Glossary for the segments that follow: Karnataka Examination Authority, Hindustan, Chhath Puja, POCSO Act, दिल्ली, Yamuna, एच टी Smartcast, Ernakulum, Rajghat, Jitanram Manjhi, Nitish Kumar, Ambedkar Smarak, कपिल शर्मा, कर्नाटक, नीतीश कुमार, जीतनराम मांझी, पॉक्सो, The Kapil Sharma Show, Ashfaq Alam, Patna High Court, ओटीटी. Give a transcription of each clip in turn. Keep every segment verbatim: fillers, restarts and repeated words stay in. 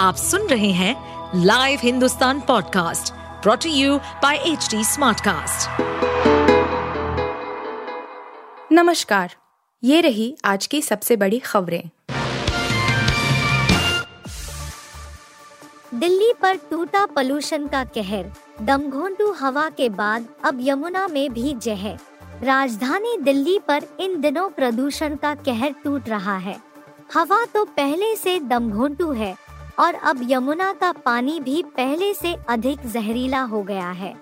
आप सुन रहे हैं live Hindustan podcast brought to you by HT Smartcast. नमस्कार, ये रही आज की सबसे बड़ी खबरें। दिल्ली पर टूटा पोल्यूशन का कहर, दमघोंटू हवा के बाद अब यमुना में भी जहर। राजधानी दिल्ली पर इन दिनों प्रदूषण का कहर टूट रहा है। हवा तो पहले से दमघोंटू है और अब यमुना का पानी भी पहले से अधिक जहरीला हो गया है।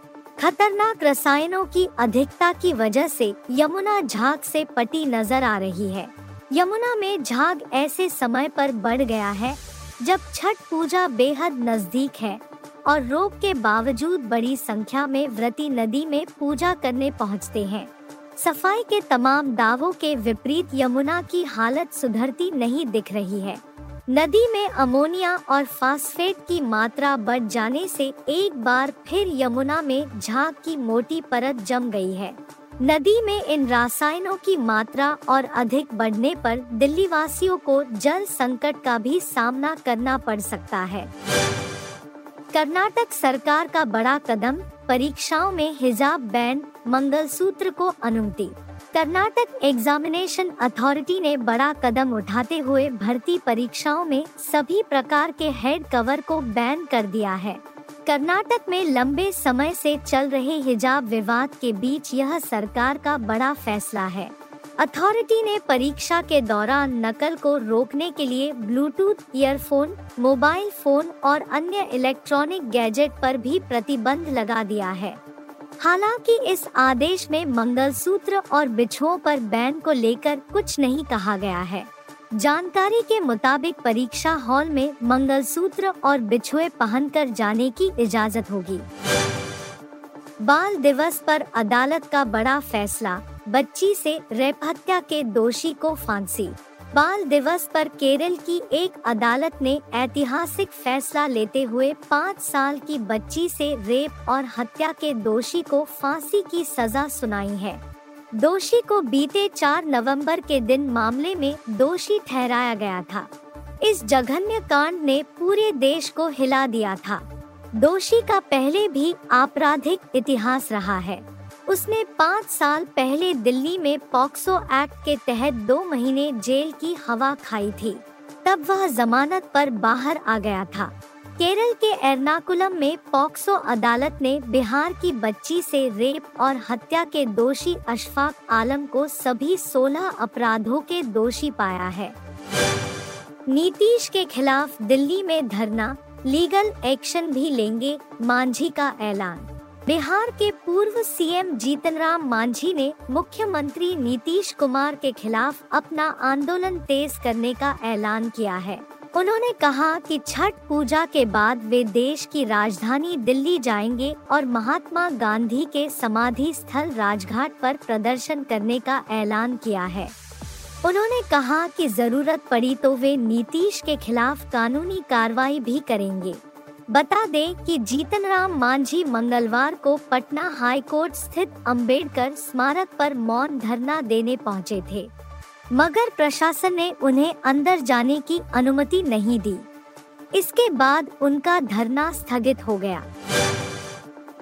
खतरनाक रसायनों की अधिकता की वजह से यमुना झाग से पटी नजर आ रही है। यमुना में झाग ऐसे समय पर बढ़ गया है जब छठ पूजा बेहद नजदीक है और रोक के बावजूद बड़ी संख्या में व्रती नदी में पूजा करने पहुंचते हैं। सफाई के तमाम दावों के विपरीत यमुना की हालत सुधरती नहीं दिख रही है। नदी में अमोनिया और फास्फेट की मात्रा बढ़ जाने से एक बार फिर यमुना में झाग की मोटी परत जम गई है। नदी में इन रसायनों की मात्रा और अधिक बढ़ने पर दिल्ली वासियों को जल संकट का भी सामना करना पड़ सकता है। कर्नाटक सरकार का बड़ा कदम, परीक्षाओं में हिजाब बैन, मंगलसूत्र को अनुमति। कर्नाटक एग्जामिनेशन अथॉरिटी ने बड़ा कदम उठाते हुए भर्ती परीक्षाओं में सभी प्रकार के हेड कवर को बैन कर दिया है। कर्नाटक में लंबे समय से चल रहे हिजाब विवाद के बीच यह सरकार का बड़ा फैसला है। अथॉरिटी ने परीक्षा के दौरान नकल को रोकने के लिए ब्लूटूथ ईयरफोन, मोबाइल फोन और अन्य इलेक्ट्रॉनिक गैजेट पर भी प्रतिबंध लगा दिया है। हालांकि इस आदेश में मंगलसूत्र और बिछुओं पर बैन को लेकर कुछ नहीं कहा गया है। जानकारी के मुताबिक परीक्षा हॉल में मंगलसूत्र और बिछुए पहनकर जाने की इजाजत होगी। बाल दिवस पर अदालत का बड़ा फैसला, बच्ची से रेप हत्या के दोषी को फांसी। बाल दिवस पर केरल की एक अदालत ने ऐतिहासिक फैसला लेते हुए पाँच साल की बच्ची से रेप और हत्या के दोषी को फांसी की सजा सुनाई है। दोषी को बीते चार नवंबर के दिन मामले में दोषी ठहराया गया था। इस जघन्य कांड ने पूरे देश को हिला दिया था। दोषी का पहले भी आपराधिक इतिहास रहा है। उसने पाँच साल पहले दिल्ली में पॉक्सो एक्ट के तहत दो महीने जेल की हवा खाई थी। तब वह जमानत पर बाहर आ गया था। केरल के एर्नाकुलम में पॉक्सो अदालत ने बिहार की बच्ची से रेप और हत्या के दोषी अशफाक आलम को सभी सोलह अपराधों के दोषी पाया है। नीतीश के खिलाफ दिल्ली में धरना, लीगल एक्शन भी लेंगे, मांझी का ऐलान। बिहार के पूर्व सीएम जीतनराम मांझी ने मुख्यमंत्री नीतीश कुमार के खिलाफ अपना आंदोलन तेज करने का ऐलान किया है। उन्होंने कहा कि छठ पूजा के बाद वे देश की राजधानी दिल्ली जाएंगे और महात्मा गांधी के समाधि स्थल राजघाट पर प्रदर्शन करने का ऐलान किया है। उन्होंने कहा कि जरूरत पड़ी तो वे नीतीश के खिलाफ कानूनी कार्रवाई भी करेंगे। बता दें कि जीतनराम मांझी मंगलवार को पटना हाई कोर्ट स्थित अंबेडकर स्मारक पर मौन धरना देने पहुंचे थे, मगर प्रशासन ने उन्हें अंदर जाने की अनुमति नहीं दी। इसके बाद उनका धरना स्थगित हो गया।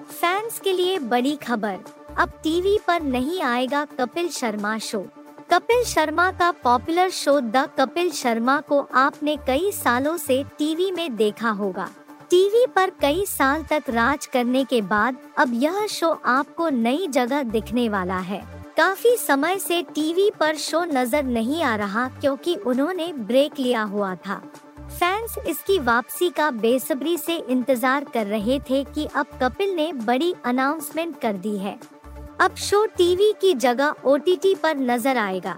फैंस के लिए बड़ी खबर, अब टीवी पर नहीं आएगा कपिल शर्मा शो। कपिल शर्मा का popular show the कपिल शर्मा को आपने कई सालों से टीवी में देखा होगा। टीवी पर कई साल तक राज करने के बाद अब यह शो आपको नई जगह दिखने वाला है। काफी समय से टीवी पर शो नजर नहीं आ रहा क्योंकि उन्होंने ब्रेक लिया हुआ था। फैंस इसकी वापसी का बेसब्री से इंतजार कर रहे थे कि अब कपिल ने बड़ी अनाउंसमेंट कर दी है। अब शो टीवी की जगह ओटीटी पर नजर आएगा।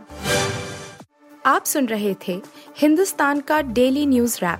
आप सुन रहे थे हिंदुस्तान का डेली न्यूज रैप,